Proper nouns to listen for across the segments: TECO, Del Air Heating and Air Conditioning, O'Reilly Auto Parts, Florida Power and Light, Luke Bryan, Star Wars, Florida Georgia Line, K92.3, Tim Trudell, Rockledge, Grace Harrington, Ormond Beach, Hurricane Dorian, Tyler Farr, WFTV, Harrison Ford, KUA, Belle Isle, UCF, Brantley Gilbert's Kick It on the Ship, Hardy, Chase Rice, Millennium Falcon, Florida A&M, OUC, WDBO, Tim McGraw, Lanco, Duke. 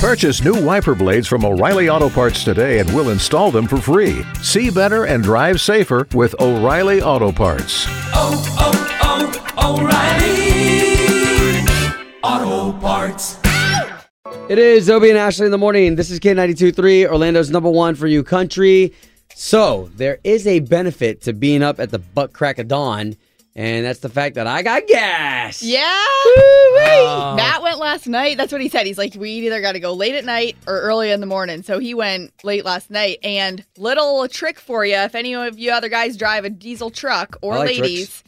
Purchase new wiper blades from O'Reilly Auto Parts today and we'll install them for free. See better and drive safer with O'Reilly Auto Parts. O'Reilly Auto Parts. It is Obie and Ashley in the morning. This is K92.3, Orlando's number one for you country. So, there is a benefit to being up at the butt crack of dawn, and that's the fact that I got gas. Yeah. Matt went last night. That's what he said. He's like, we either got to go late at night or early in the morning. So he went late last night. And little trick for you, if any of you other guys drive a diesel truck or ladies,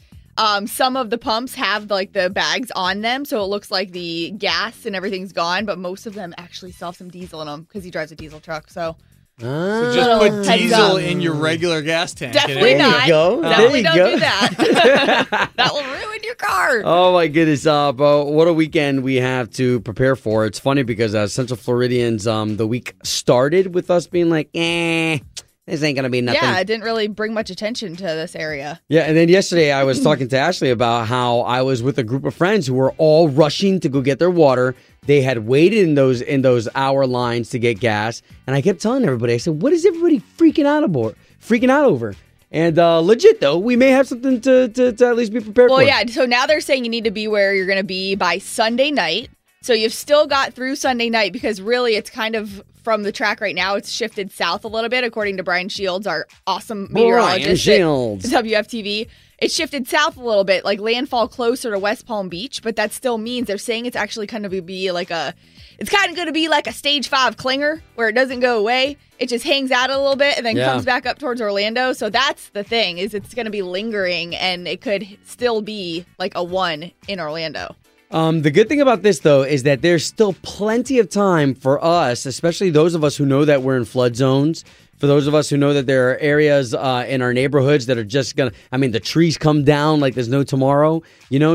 some of the pumps have like the bags on them, so it looks like the gas and everything's gone, but most of them actually still have some diesel in them because he drives a diesel truck, so... So just put diesel in your regular gas tank. Definitely not. Definitely don't do that. That will ruin your car. Oh my goodness, Bo! What a weekend we have to prepare for. It's funny because Central Floridians, the week started with us being like, this ain't gonna be nothing. Yeah, it didn't really bring much attention to this area. Yeah, and then yesterday I was talking to Ashley about how I was with a group of friends who were all rushing to go get their water. They had waited in those hour lines to get gas, and I kept telling everybody, I said, "What is everybody freaking out over?" And legit though, we may have something to at least be prepared for. Well, yeah. So now they're saying you need to be where you're gonna be by Sunday night. So you've still got through Sunday night because really it's kind of from the track right now. It's shifted south a little bit, according to Brian Shields, our awesome meteorologist at WFTV. It shifted south a little bit, like landfall closer to West Palm Beach, but that still means they're saying it's actually kind of be like a, it's kind of going to be like a stage 5 clinger where it doesn't go away. It just hangs out a little bit and then comes back up towards Orlando. So that's the thing, is it's going to be lingering and it could still be like a 1 in Orlando. The good thing about this, though, is that there's still plenty of time for us, especially those of us who know that we're in flood zones, for those of us who know that there are areas in our neighborhoods that are just going to, the trees come down like there's no tomorrow,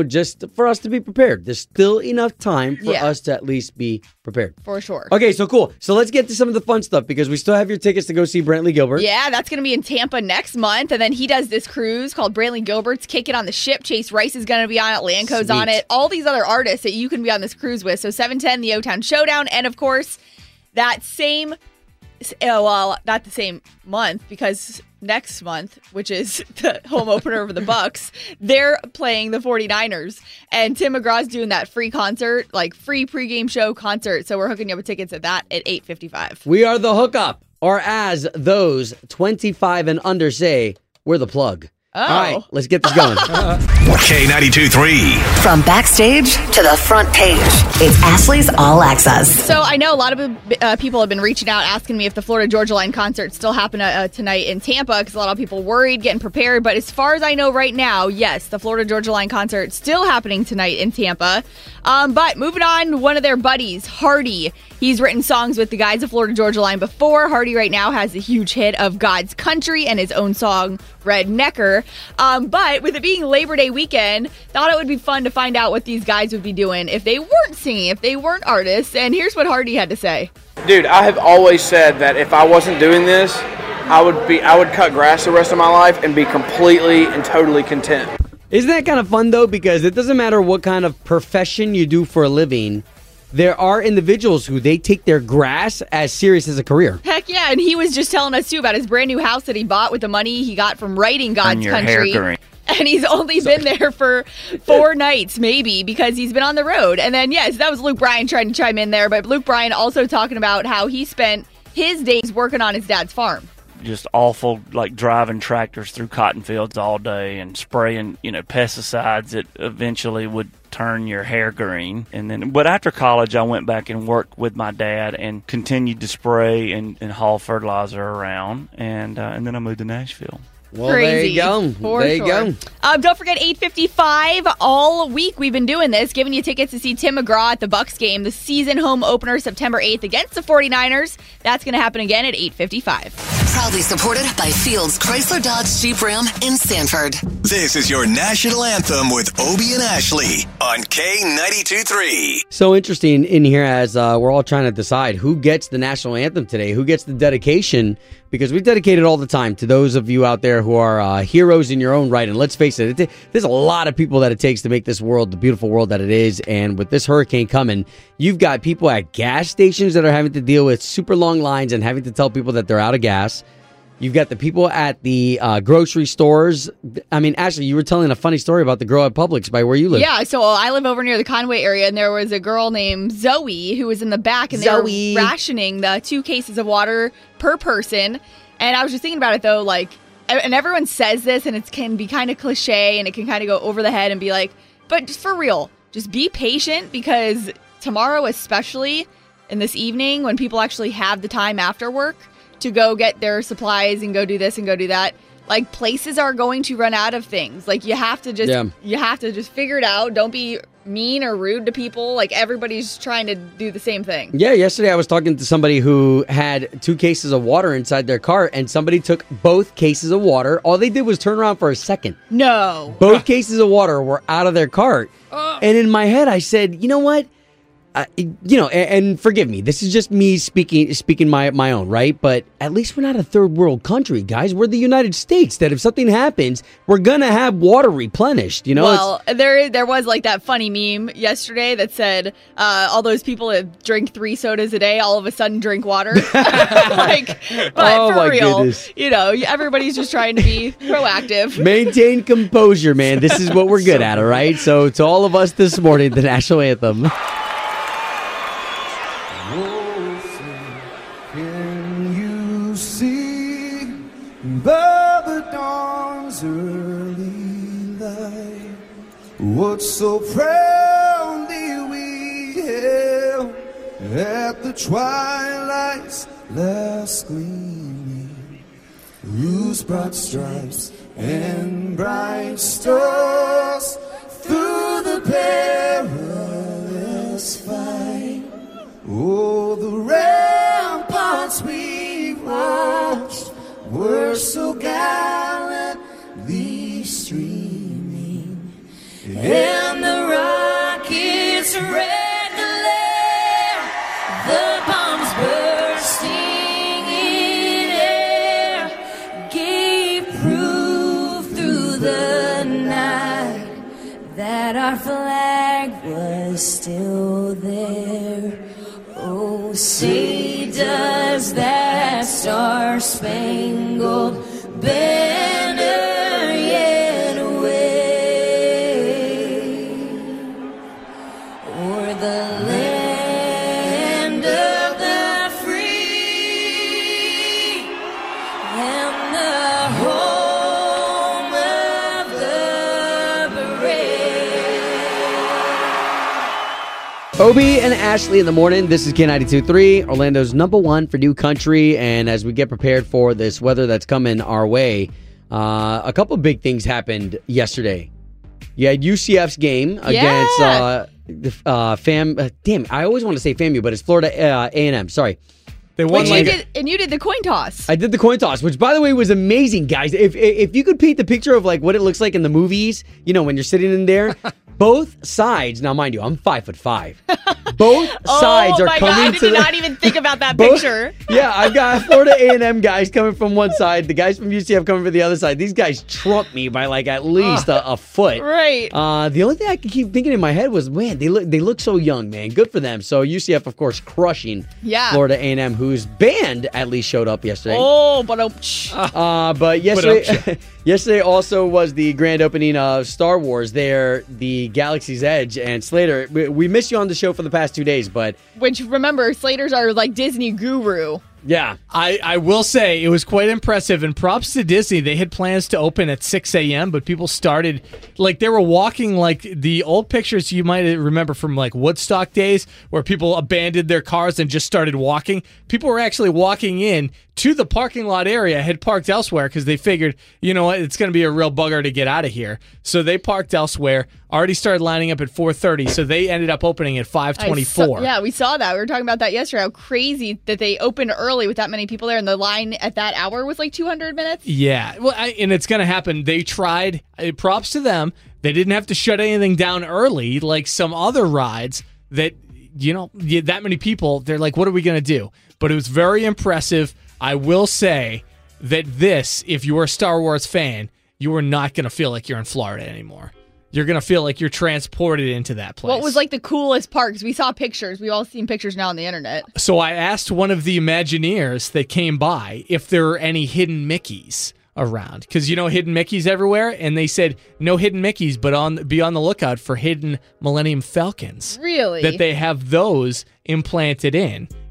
just for us to be prepared. There's still enough time for us to at least be prepared. For sure. Okay, so cool. So let's get to some of the fun stuff because we still have your tickets to go see Brantley Gilbert. Yeah, that's going to be in Tampa next month. And then he does this cruise called Brantley Gilbert's Kick It on the Ship. Chase Rice is going to be on it. Lanco's on it. All these other artists that you can be on this cruise with. So 7:10, the O-Town Showdown. And, of course, that same... well, not the same month, because next month, which is the home opener of the Bucks, they're playing the 49ers. And Tim McGraw's doing that free concert, like free pregame show concert. So we're hooking you up with tickets at that at 8:55. We are the hookup, or as those 25 and under say, we're the plug. Oh. All right, let's get this going. K92.3. From backstage to the front page, it's Ashley's All Access. So I know a lot of people have been reaching out asking me if the Florida Georgia Line concert still happened tonight in Tampa because a lot of people worried, getting prepared. But as far as I know right now, yes, the Florida Georgia Line concert still happening tonight in Tampa. But moving on, one of their buddies, Hardy, he's written songs with the guys of Florida Georgia Line before. Hardy right now has a huge hit of God's Country and his own song, Rednecker. But with it being Labor Day weekend, thought it would be fun to find out what these guys would be doing if they weren't singing, if they weren't artists. And here's what Hardy had to say. Dude, I have always said that if I wasn't doing this, I would cut grass the rest of my life and be completely and totally content. Isn't that kind of fun, though? Because it doesn't matter what kind of profession you do for a living, there are individuals who they take their grass as serious as a career. Heck yeah, and he was just telling us, too, about his brand new house that he bought with the money he got from writing God's Country. And he's only been there for 4 nights, maybe, because he's been on the road. And then, yes, that was Luke Bryan trying to chime in there, but Luke Bryan also talking about how he spent his days working on his dad's farm. Just awful, like driving tractors through cotton fields all day and spraying, pesticides that eventually would turn your hair green. And then, but after college, I went back and worked with my dad and continued to spray and haul fertilizer around. And then I moved to Nashville. Well, crazy. There you go. There you go. Don't forget, 8:55 all week we've been doing this, giving you tickets to see Tim McGraw at the Bucks game, the season home opener September 8th against the 49ers. That's going to happen again at 8:55. Proudly supported by Fields, Chrysler, Dodge, Jeep, Ram, and Sanford. This is your National Anthem with Obie and Ashley on K92.3. So interesting in here as we're all trying to decide who gets the National Anthem today, who gets the dedication, because we dedicate it all the time to those of you out there who are heroes in your own right. And let's face it, there's a lot of people that it takes to make this world the beautiful world that it is. And with this hurricane coming, you've got people at gas stations that are having to deal with super long lines and having to tell people that they're out of gas. You've got the people at the grocery stores. I mean, Ashley, you were telling a funny story about the girl at Publix by where you live. Yeah, so I live over near the Conway area, and there was a girl named Zoe who was in the back, and they were rationing the 2 cases of water per person. And I was just thinking about it, though, like, and everyone says this, and it can be kind of cliche, and it can kind of go over the head and be like, but just for real, just be patient, because tomorrow especially, and this evening, when people actually have the time after work to go get their supplies and go do this and go do that, like, places are going to run out of things. Like, you have to just figure it out. Don't be mean or rude to people. Like, everybody's trying to do the same thing. Yeah, yesterday I was talking to somebody who had 2 cases of water inside their car, and somebody took both cases of water. All they did was turn around for a second. No. Both cases of water were out of their cart. And in my head I said, you know what? And forgive me, this is just me speaking my own, right? But at least we're not a third world country, guys. We're the United States, that if something happens, we're going to have water replenished, you know? Well, there was like that funny meme yesterday that said, all those people that drink 3 sodas a day all of a sudden drink water. Goodness. You know, everybody's just trying to be proactive. Maintain composure, man. This is what we're good at, all right? So to all of us this morning, the National Anthem. By the dawn's early light, what so proudly we hailed at the twilight's last gleaming, whose broad stripes and bright stars through the perilous fight, oh, the ramparts we watched were so gallantly streaming, and the rockets red glare, the bombs bursting in air, gave proof through the night that our flag was still there. Oh, say does that star-spangled banner yet wave o'er the land of the free and the home of the brave? Obie and Ashley in the morning. This is K92.3, Orlando's #1 for new country. And as we get prepared for this weather that's coming our way, a couple big things happened yesterday. You had UCF's game against I always want to say FAMU, but it's Florida A&M. Sorry. They won. You did the coin toss. I did the coin toss, which, by the way, was amazing, guys. If you could paint the picture of like what it looks like in the movies, you know, when you're sitting in there, both sides. Now, mind you, I'm 5'5". Both sides are coming to. Oh my God! I did not even think about that picture. Yeah, I've got Florida A&M guys coming from one side, the guys from UCF coming from the other side. These guys trumped me by like at least a foot. Right. The only thing I could keep thinking in my head was, man, they look so young, man. Good for them. So UCF, of course, crushing. Yeah. Florida A&M, whose band at least showed up yesterday. Oh, but yesterday also was the grand opening of Star Wars. There, the Galaxy's Edge, and Slater. We missed you on the show for the past 2 days, but which, remember, Slater's our like Disney guru. Yeah, I will say it was quite impressive, and props to Disney. They had plans to open at 6 a.m., but people started, like, they were walking, like, the old pictures you might remember from, like, Woodstock days, where people abandoned their cars and just started walking. People were actually walking in to the parking lot area, had parked elsewhere because they figured, you know what, it's going to be a real bugger to get out of here. So they parked elsewhere, already started lining up at 4:30, so they ended up opening at 5:24. Yeah, we saw that. We were talking about that yesterday, how crazy that they opened early with that many people there, and the line at that hour was like 200 minutes. Yeah, well, and it's going to happen. They tried, props to them, they didn't have to shut anything down early like some other rides that, you know, that many people, they're like, what are we going to do? But it was very impressive. I will say that this, if you're a Star Wars fan, you are not going to feel like you're in Florida anymore. You're going to feel like you're transported into that place. What was like the coolest part? Because we saw pictures. We've all seen pictures now on the internet. So I asked one of the Imagineers that came by if there are any hidden Mickeys around. Because, you know, hidden Mickeys everywhere. And they said, no hidden Mickeys, but be on the lookout for hidden Millennium Falcons. Really? That they have those implanted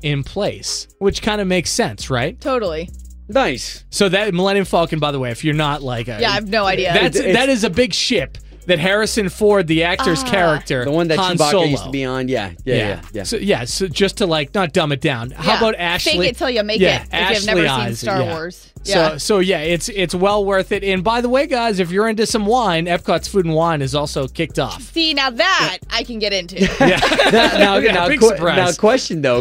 in place, which kind of makes sense, right? Totally. Nice. So that Millennium Falcon, by the way, if you're not like a... Yeah, I have no idea. That is a big ship that Harrison Ford, the actor's character, the one that Han Chewbacca Solo used to be on, yeah. So just to like not dumb it down. How about Ashley? Fake it till you make it. If you've never seen Star Wars. Yeah. So yeah, it's well worth it. And by the way, guys, if you're into some wine, Epcot's Food and Wine is also kicked off. See, now that I can get into. Yeah. Now, question though,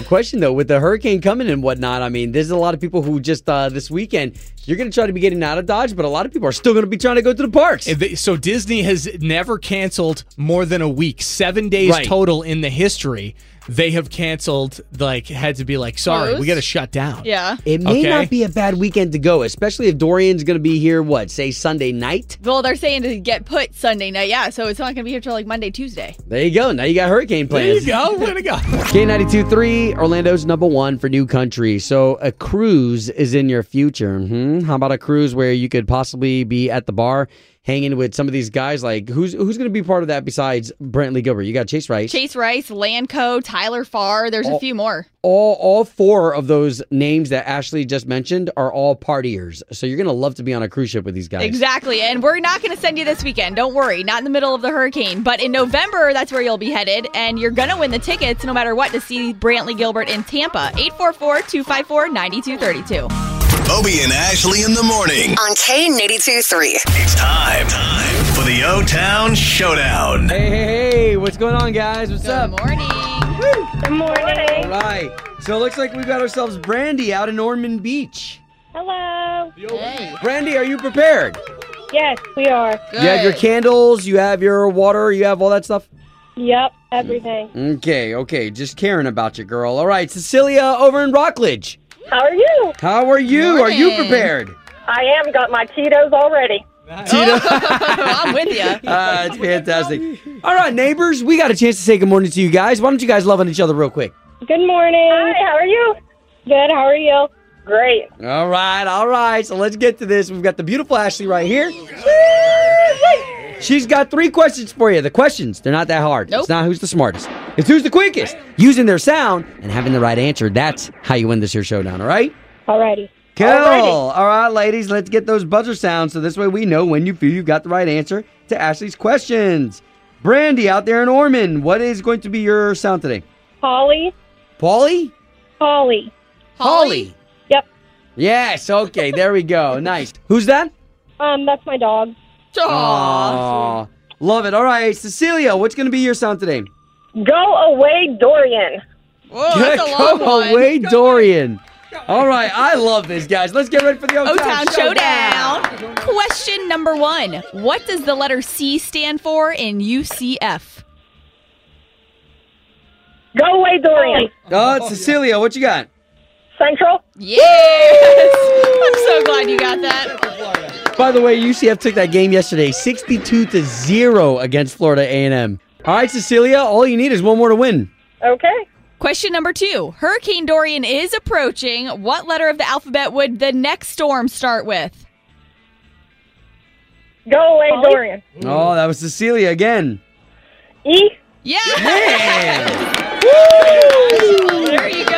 with the hurricane coming and whatnot, I mean, there's a lot of people who just this weekend you're going to try to be getting out of Dodge, but a lot of people are still going to be trying to go to the parks. So Disney has never canceled more than a week. 7 days total in the history. They have canceled, like, had to be like, sorry, we got to shut down. Yeah. It may not be a bad weekend to go, especially if Dorian's going to be here, say Sunday night? Well, they're saying to get put Sunday night, so it's not going to be here till like Monday, Tuesday. There you go. Now you got hurricane plans. There you go. We're going to go. K92.3, Orlando's #1 for new country. So a cruise is in your future. How about a cruise where you could possibly be at the bar hanging with some of these guys? Like, who's going to be part of that besides Brantley Gilbert? You got Chase Rice. Chase Rice, Lanco, Tyler Farr. There's a few more. All four of those names that Ashley just mentioned are all partiers. So you're going to love to be on a cruise ship with these guys. Exactly. And we're not going to send you this weekend. Don't worry. Not in the middle of the hurricane. But in November, that's where you'll be headed. And you're going to win the tickets no matter what to see Brantley Gilbert in Tampa. 844-254-9232. Obie and Ashley in the morning on K92.3. It's time for the O-Town Showdown. Hey, what's going on, guys? What's up? Good morning. Woo. Good morning. All right. So it looks like we've got ourselves Brandy out in Ormond Beach. Hello. Hey. Brandy, are you prepared? Yes, we are. Good. You have your candles, you have your water, you have all that stuff? Yep, everything. Okay. Just caring about you, girl. All right, Cecilia over in Rockledge. How are you? Morning. Are you prepared? I am. Got my Tito's already. Nice. Tito? I'm with you. It's fantastic. All right, neighbors, we got a chance to say good morning to you guys. Why don't you guys love on each other real quick? Good morning. Hi, how are you? Good, how are you? Great. All right. So let's get to this. We've got the beautiful Ashley right here. She's got 3 questions for you. The questions, they're not that hard. Nope. It's not who's the smartest. It's who's the quickest. Using their sound and having the right answer. That's how you win this here showdown, all right? Alrighty. Cool. All right, ladies, let's get those buzzer sounds so this way we know when you feel you've got the right answer to Ashley's questions. Brandy out there in Ormond, what is going to be your sound today? Holly. Polly? Holly. Holly. Yep. Yes, okay, there we go. Nice. Who's that? That's my dog. Aww. Love it. All right, Cecilia, what's going to be your sound today? Go away, Dorian. Whoa, that's a long one. Go away, Dorian. All right, I love this, guys. Let's get ready for the O-Town Showdown. Question number 1. What does the letter C stand for in UCF? Go away, Dorian. Cecilia, what you got? Central? Yes. I'm so glad you got that. By the way, UCF took that game yesterday, 62-0 against Florida A&M. All right, Cecilia, all you need is one more to win. Okay. Question number 2. Hurricane Dorian is approaching. What letter of the alphabet would the next storm start with? Go away, Dorian. Oh, that was Cecilia again. E? Yeah. Woo! There you go.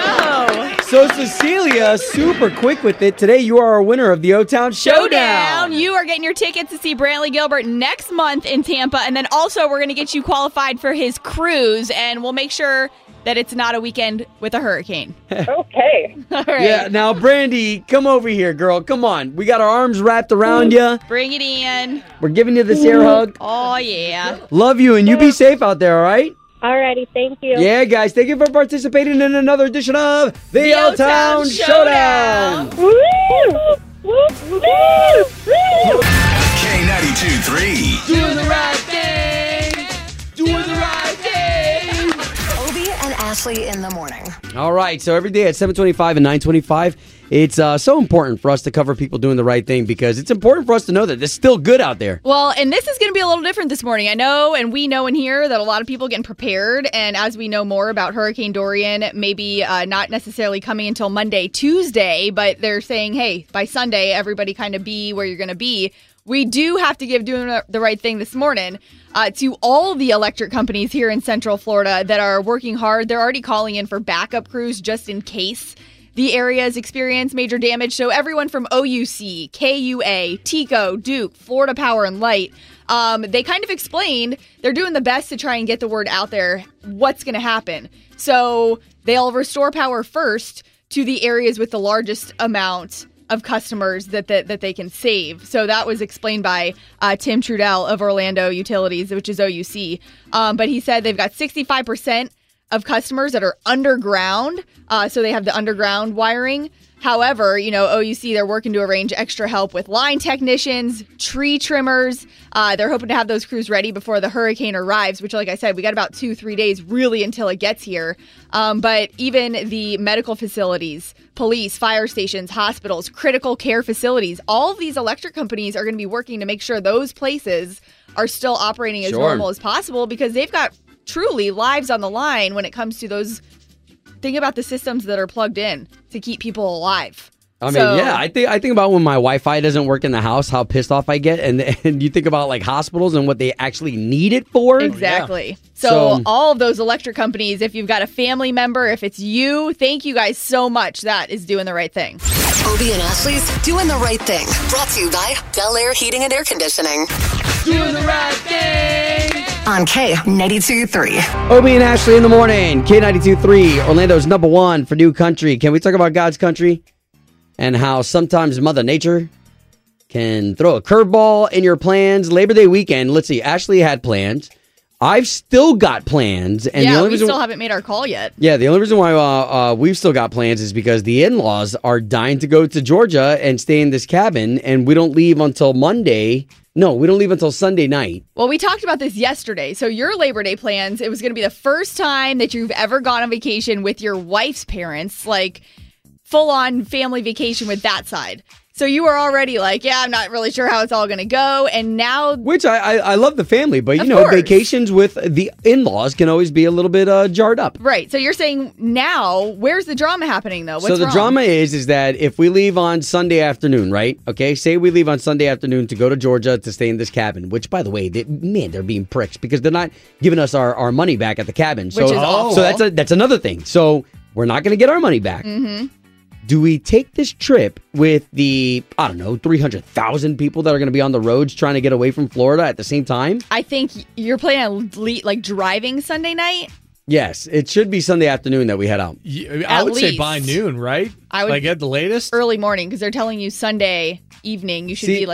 So, Cecilia, super quick with it. Today, you are a winner of the O-Town Showdown. You are getting your tickets to see Brantley Gilbert next month in Tampa. And then also, we're going to get you qualified for his cruise. And we'll make sure that it's not a weekend with a hurricane. Okay. All right. Yeah, now, Brandy, come over here, girl. Come on. We got our arms wrapped around you. Bring it in. We're giving you this air hug. Oh, yeah. Love you, and you be safe out there, all right? All righty. Thank you. Yeah, guys, thank you for participating in another edition of the O-Town Showdown. Woo! Woo! Woo! Woo! K92.3. Doing the right thing. Doing the right thing. Obi and Ashley in the morning. All right, so every day at 7:25 and 9:25, it's so important for us to cover people doing the right thing because it's important for us to know that it's still good out there. Well, and this is going to be a little different this morning. I know, and we know in here that a lot of people are getting prepared. And as we know more about Hurricane Dorian, maybe not necessarily coming until Monday, Tuesday, but they're saying, hey, by Sunday, everybody kind of be where you're going to be. We do have to give doing the right thing this morning to all the electric companies here in Central Florida that are working hard. They're already calling in for backup crews just in case the areas experience major damage. So everyone from OUC, KUA, TECO, Duke, Florida Power and Light, they kind of explained they're doing the best to try and get the word out there what's going to happen. So they'll restore power first to the areas with the largest amount of customers that they can save. So that was explained by Tim Trudell of Orlando Utilities, which is OUC. But he said they've got 65% of customers that are underground, so they have the underground wiring. However, you know, OUC, they're working to arrange extra help with line technicians, tree trimmers. They're hoping to have those crews ready before the hurricane arrives, which, like I said, we got about 2-3 days really until it gets here. But even the medical facilities, police, fire stations, hospitals, critical care facilities, all these electric companies are going to be working to make sure those places are still operating as normal as possible because they've got truly lives on the line when it comes to those. Think about the systems that are plugged in to keep people alive. I mean, yeah, I think about when my Wi-Fi doesn't work in the house, how pissed off I get. And you think about like hospitals and what they actually need it for. Exactly. Yeah. So all of those electric companies, if you've got a family member, if it's you, thank you guys so much. That is doing the right thing. Obi and Ashley's Doing the Right Thing. Brought to you by Del Air Heating and Air Conditioning. Doing the right thing. On K92.3. Obi and Ashley in the morning. K92.3, Orlando's number one for new country. Can we talk about God's country? And how sometimes Mother Nature can throw a curveball in your plans. Labor Day weekend, let's see, Ashley had plans. I've still got plans. And yeah, we still haven't made our call yet. Yeah, the only reason why we've still got plans is because the in-laws are dying to go to Georgia and stay in this cabin. And we don't leave until Monday. No, we don't leave until Sunday night. Well, we talked about this yesterday. So your Labor Day plans, it was going to be the first time that you've ever gone on vacation with your wife's parents. Like, full-on family vacation with that side. So you were already like, yeah, I'm not really sure how it's all going to go. And now... Which I love the family, but, you know, course. Vacations with the in-laws can always be a little bit jarred up. Right. So you're saying now, where's the drama happening, though? What's wrong? So the drama is that if we leave on Sunday afternoon, right? Okay, say we leave on Sunday afternoon to go to Georgia to stay in this cabin, which, by the way, they're being pricks because they're not giving us our money back at the cabin. So, which is awful. So that's another thing. So we're not going to get our money back. Mm-hmm. Do we take this trip with the, 300,000 people that are going to be on the roads trying to get away from Florida at the same time? I think you're planning on driving Sunday night? Yes. It should be Sunday afternoon that we head out. I would say by noon, right? At the latest? Early morning, because they're telling you Sunday evening. You should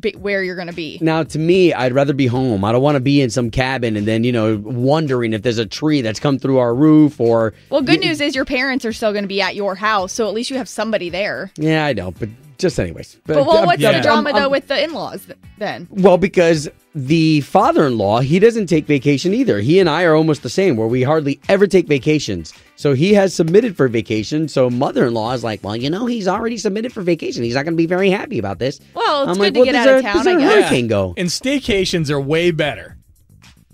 be where you're going to be. Now, to me, I'd rather be home. I don't want to be in some cabin and then, wondering if there's a tree that's come through our roof or... Well, good news is your parents are still going to be at your house, so at least you have somebody there. Yeah, I know, but just anyways. But what's the drama, though, with the in-laws then? Well, because the father-in-law, he doesn't take vacation either. He and I are almost the same, where we hardly ever take vacations. So he has submitted for vacation. So mother-in-law is like, well, he's already submitted for vacation. He's not going to be very happy about this. Well, it's good to get out of town, I guess. Hurricane go. And staycations are way better,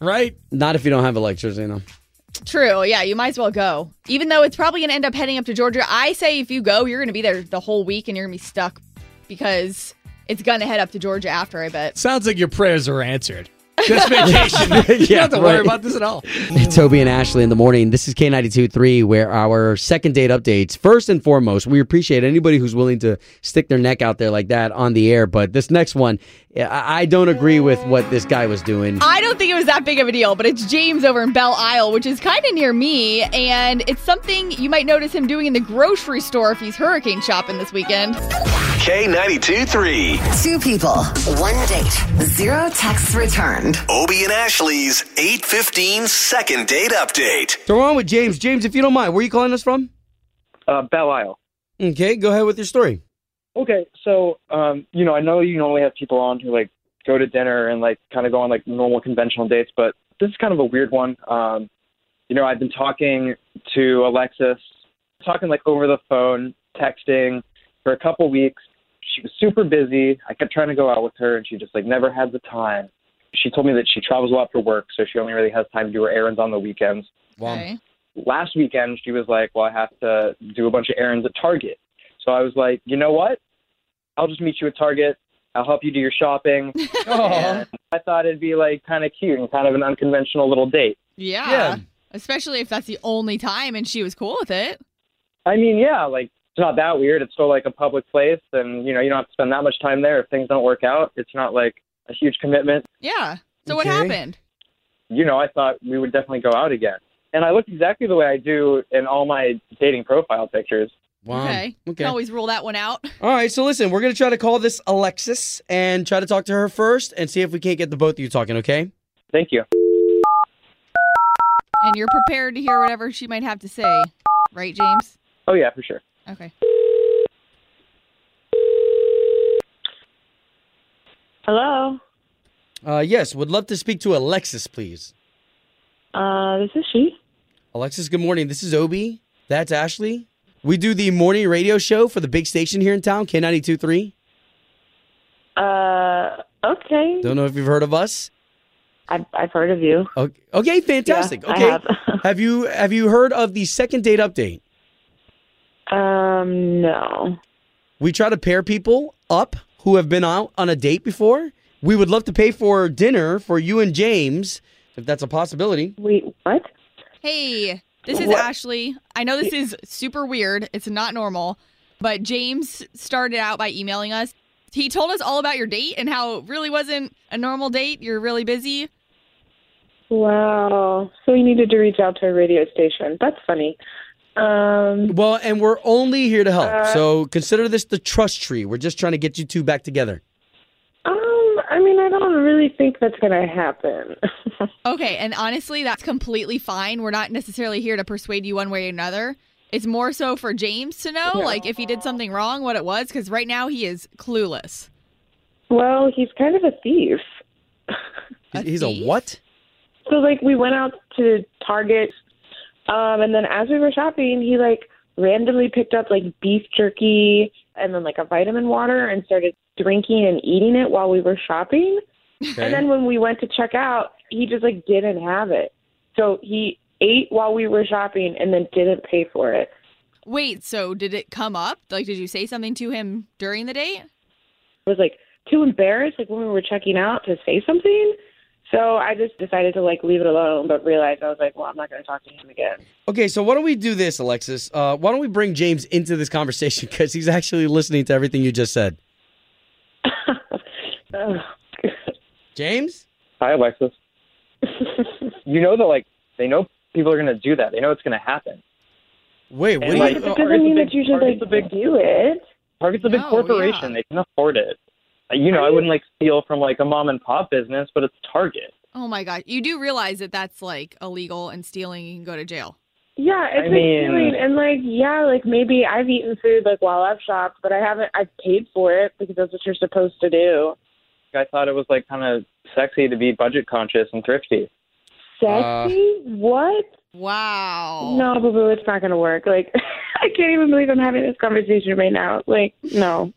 right? Not if you don't have electricity, you know. True. Yeah, you might as well go. Even though it's probably going to end up heading up to Georgia. I say if you go, you're going to be there the whole week and you're going to be stuck because it's going to head up to Georgia after, I bet. Sounds like your prayers are answered. Just vacation. You don't have to worry about this at all. Toby and Ashley in the morning. This is K92.3, where our second date updates. First and foremost, we appreciate anybody who's willing to stick their neck out there like that on the air. But this next one, I don't agree with what this guy was doing. I don't think it was that big of a deal, but it's James over in Belle Isle, which is kind of near me. And it's something you might notice him doing in the grocery store if he's hurricane shopping this weekend. K92.3. Two people, one date, zero texts returned. Obie and Ashley's 8:15 second date update. So we're on with James. James, if you don't mind, where are you calling us from? Belle Isle. Okay, go ahead with your story. Okay, so, I know you normally have people on who, go to dinner and, kind of go on, normal conventional dates, but this is kind of a weird one. I've been talking to Alexis, over the phone, texting for a couple weeks. She was super busy. I kept trying to go out with her, and she just, never had the time. She told me that she travels a lot for work, so she only really has time to do her errands on the weekends. Okay. Last weekend, she was like, well, I have to do a bunch of errands at Target. So I was like, you know what? I'll just meet you at Target. I'll help you do your shopping. I thought it'd be, kind of cute and kind of an unconventional little date. Yeah, especially if that's the only time and she was cool with it. I mean, yeah, it's not that weird. It's still a public place, and you don't have to spend that much time there. If things don't work out, it's not a huge commitment. Yeah. So what happened? I thought we would definitely go out again. And I looked exactly the way I do in all my dating profile pictures. Wow. Okay. You can always rule that one out. All right. So listen, we're going to try to call this Alexis and try to talk to her first and see if we can't get the both of you talking, okay? Thank you. And you're prepared to hear whatever she might have to say, right, James? Oh, yeah, for sure. Okay. Hello? Yes, would love to speak to Alexis, please. This is she. Alexis, good morning. This is Obie. That's Ashley. We do the morning radio show for the big station here in town, K92.3. Okay. Don't know if you've heard of us. I've heard of you. Okay, fantastic. Yeah, okay. I have. Have you heard of the second date update? No. We try to pair people up who have been out on a date before. We would love to pay for dinner for you and James, if that's a possibility. Wait, what? Hey, this is Ashley. I know this is super weird. It's not normal. But James started out by emailing us. He told us all about your date and how it really wasn't a normal date. You're really busy. Wow. So he needed to reach out to a radio station. That's funny. Well, and we're only here to help. So consider this the trust tree. We're just trying to get you two back together. I don't really think that's going to happen. Okay, and honestly, that's completely fine. We're not necessarily here to persuade you one way or another. It's more so for James to know, if he did something wrong, what it was, because right now he is clueless. Well, he's kind of a thief. He's a what? So, we went out to Target, and then as we were shopping, he, randomly picked up, beef jerky and then, a vitamin water and started drinking and eating it while we were shopping. Okay. And then when we went to check out, he just, didn't have it. So he ate while we were shopping and then didn't pay for it. Wait, so did it come up? Did you say something to him during the date? I was, too embarrassed, when we were checking out to say something. So I just decided to, leave it alone, but realized I was I'm not going to talk to him again. Okay, so why don't we do this, Alexis? Why don't we bring James into this conversation because he's actually listening to everything you just said. James? Hi, Alexis. You know that, they know people are going to do that. They know it's going to happen. Wait, what do you... It doesn't mean that you should, do it. Target's a big corporation. Yeah. They can afford it. I wouldn't, steal from, a mom-and-pop business, but it's Target. Oh, my God. You do realize that that's, illegal and stealing and go to jail. Yeah, it's stealing. And, maybe I've eaten food, while I've shopped, but I haven't. I've paid for it because that's what you're supposed to do. I thought it was, kind of sexy to be budget-conscious and thrifty. Sexy? What? Wow. No, boo-boo, it's not going to work. I can't even believe I'm having this conversation right now. No.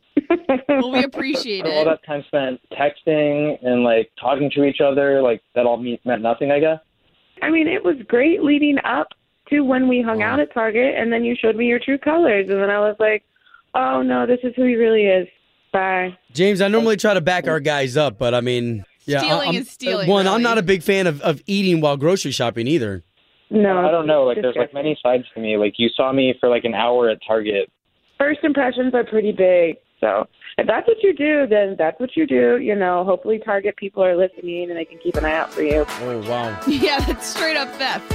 Well, we appreciate it. All that time spent texting and, talking to each other, that all meant nothing, I guess? It was great leading up to when we hung out at Target, and then you showed me your true colors, and then I was like, oh, no, this is who he really is. Bye. James, I normally try to back our guys up, but, Stealing is stealing. One, really. I'm not a big fan of eating while grocery shopping either. No, I don't know. Like, there's like many sides to me. Like, you saw me for like an hour at Target. First impressions are pretty big. So if that's what you do, then that's what you do. You know, hopefully Target people are listening and they can keep an eye out for you. Oh, wow. Yeah, that's straight up theft.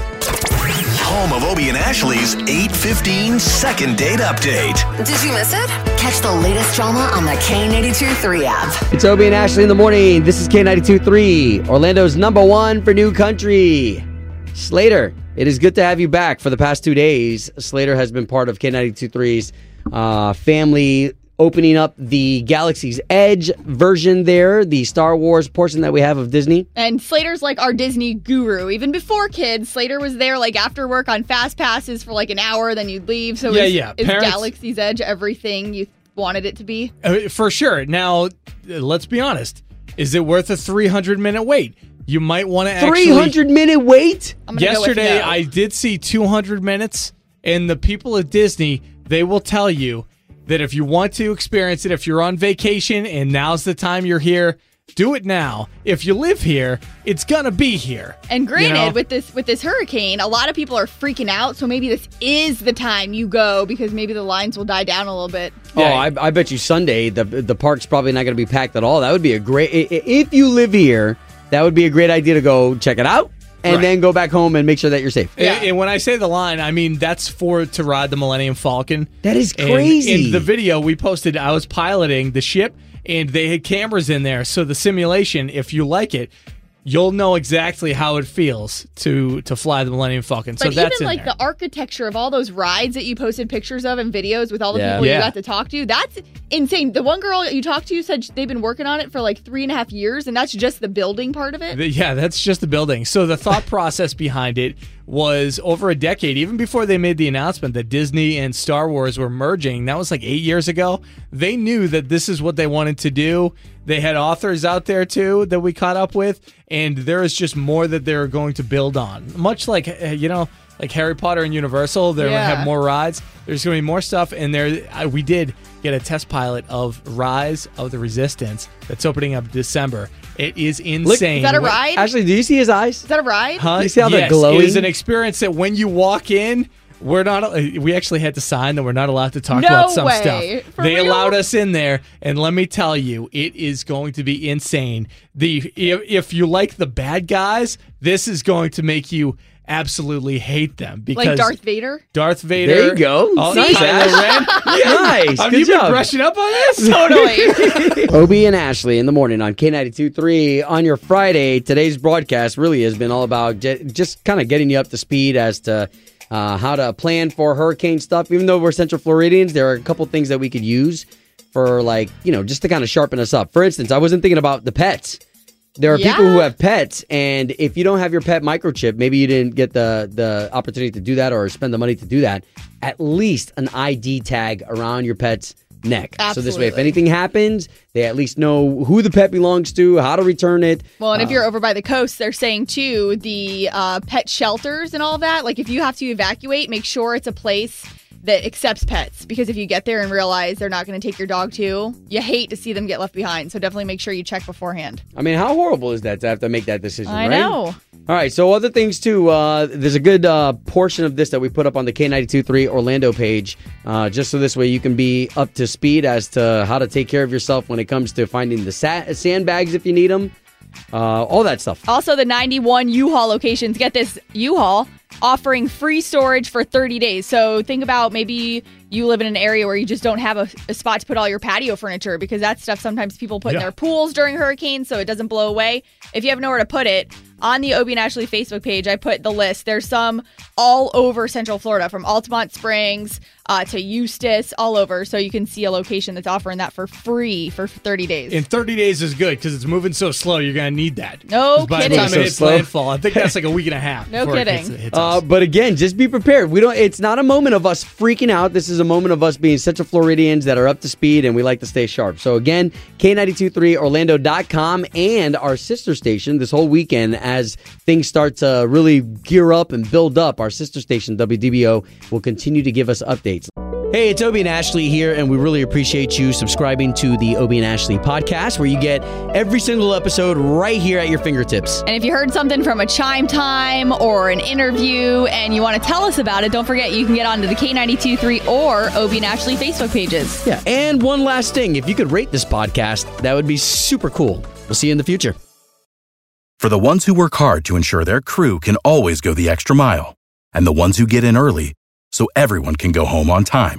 Home of Obie and Ashley's 8:15 second date update. Did you miss it? Catch the latest drama on the K92.3 app. It's Obie and Ashley in the morning. This is K92.3, Orlando's #1 for new country. Slater, it is good to have you back. For the past 2 days, Slater has been part of K92.3's family, opening up the Galaxy's Edge version there, the Star Wars portion that we have of Disney. And Slater's like our Disney guru. Even before kids, Slater was there like after work on fast passes for like an hour, then you'd leave. So is Galaxy's Edge everything you wanted it to be? For sure. Now, let's be honest. Is it worth a 300-minute wait? You might want to actually... 300-minute wait? Yesterday, I did see 200 minutes, and the people at Disney, they will tell you that if you want to experience it, if you're on vacation and now's the time you're here, do it now. If you live here, it's going to be here. And granted, with this hurricane, a lot of people are freaking out, so maybe this is the time you go because maybe the lines will die down a little bit. Oh, yeah. I bet you Sunday, the park's probably not going to be packed at all. That would be a great... If you live here... That would be a great idea to go check it out and then go back home and make sure that you're safe. Yeah. And when I say the line, I mean that's to ride the Millennium Falcon. That is crazy. In the video we posted, I was piloting the ship, and they had cameras in there. So the simulation, if you like it, you'll know exactly how it feels to fly the Millennium Falcon. But so that's even like the architecture of all those rides that you posted pictures of and videos with all the people you got to talk to, that's insane. The one girl you talked to said they've been working on it for like 3.5 years, and that's just the building part of it? Yeah, that's just the building. So the thought process behind it was over a decade, even before they made the announcement that Disney and Star Wars were merging. That was like 8 years ago. They knew that this is what they wanted to do. They had authors out there, too, that we caught up with, and there is just more that they're going to build on. Much like, like Harry Potter and Universal, they're going to have more rides. There's going to be more stuff, and we did get a test pilot of Rise of the Resistance that's opening up December. It is insane. Look, is that a ride? Ashley, do you see his eyes? Is that a ride? Huh? Do you see how they're glowing? It is an experience that when you walk in, we actually had to sign that we're not allowed to talk about some stuff. Allowed us in there, and let me tell you, it is going to be insane. If you like the bad guys, this is going to make you absolutely hate them. Because like Darth Vader? Darth Vader. There you go. Oh, nice. Nice. Have you been brushing up on this? Totally. Obie and Ashley in the morning on K92.3 on your Friday. Today's broadcast really has been all about just kind of getting you up to speed as to how to plan for hurricane stuff. Even though we're Central Floridians, there are a couple things that we could use for just to kind of sharpen us up. For instance, I wasn't thinking about the pets. There are people who have pets, and if you don't have your pet microchip, maybe you didn't get the opportunity to do that or spend the money to do that, at least an ID tag around your pet's neck. Absolutely. So this way, if anything happens, they at least know who the pet belongs to, how to return it. Well, and if you're over by the coast, they're saying, too, the pet shelters and all that, like if you have to evacuate, make sure it's a place that accepts pets, because if you get there and realize they're not going to take your dog too, you hate to see them get left behind. So definitely make sure you check beforehand. I mean, how horrible is that to have to make that decision, right? I know. All right, so other things too. There's a good portion of this that we put up on the K92.3 Orlando page, just so this way you can be up to speed as to how to take care of yourself when it comes to finding the sandbags if you need them, all that stuff. Also, the 91 U-Haul locations. Get this, U-Haul offering free storage for 30 days. So think about maybe you live in an area where you just don't have a spot to put all your patio furniture, because that stuff sometimes people put in their pools during hurricanes so it doesn't blow away. If you have nowhere to put it, on the Obie and Ashley Facebook page, I put the list. There's some all over Central Florida, from Altamont Springs to Eustis, all over. So you can see a location that's offering that for free for 30 days. And 30 days is good because it's moving so slow, you're going to need that. No kidding. By the time it hits landfall, I think that's like a week and a half. No kidding. It hits but again, just be prepared. It's not a moment of us freaking out. This is a moment of us being Central Floridians that are up to speed, and we like to stay sharp. So again, K92.3Orlando.com and our sister station this whole weekend. As things start to really gear up and build up, our sister station, WDBO, will continue to give us updates. Hey, it's Obie and Ashley here, and we really appreciate you subscribing to the Obie and Ashley podcast, where you get every single episode right here at your fingertips. And if you heard something from a chime time or an interview and you want to tell us about it, don't forget you can get onto the K92.3 or Obie and Ashley Facebook pages. Yeah, and one last thing. If you could rate this podcast, that would be super cool. We'll see you in the future. For the ones who work hard to ensure their crew can always go the extra mile, and the ones who get in early so everyone can go home on time,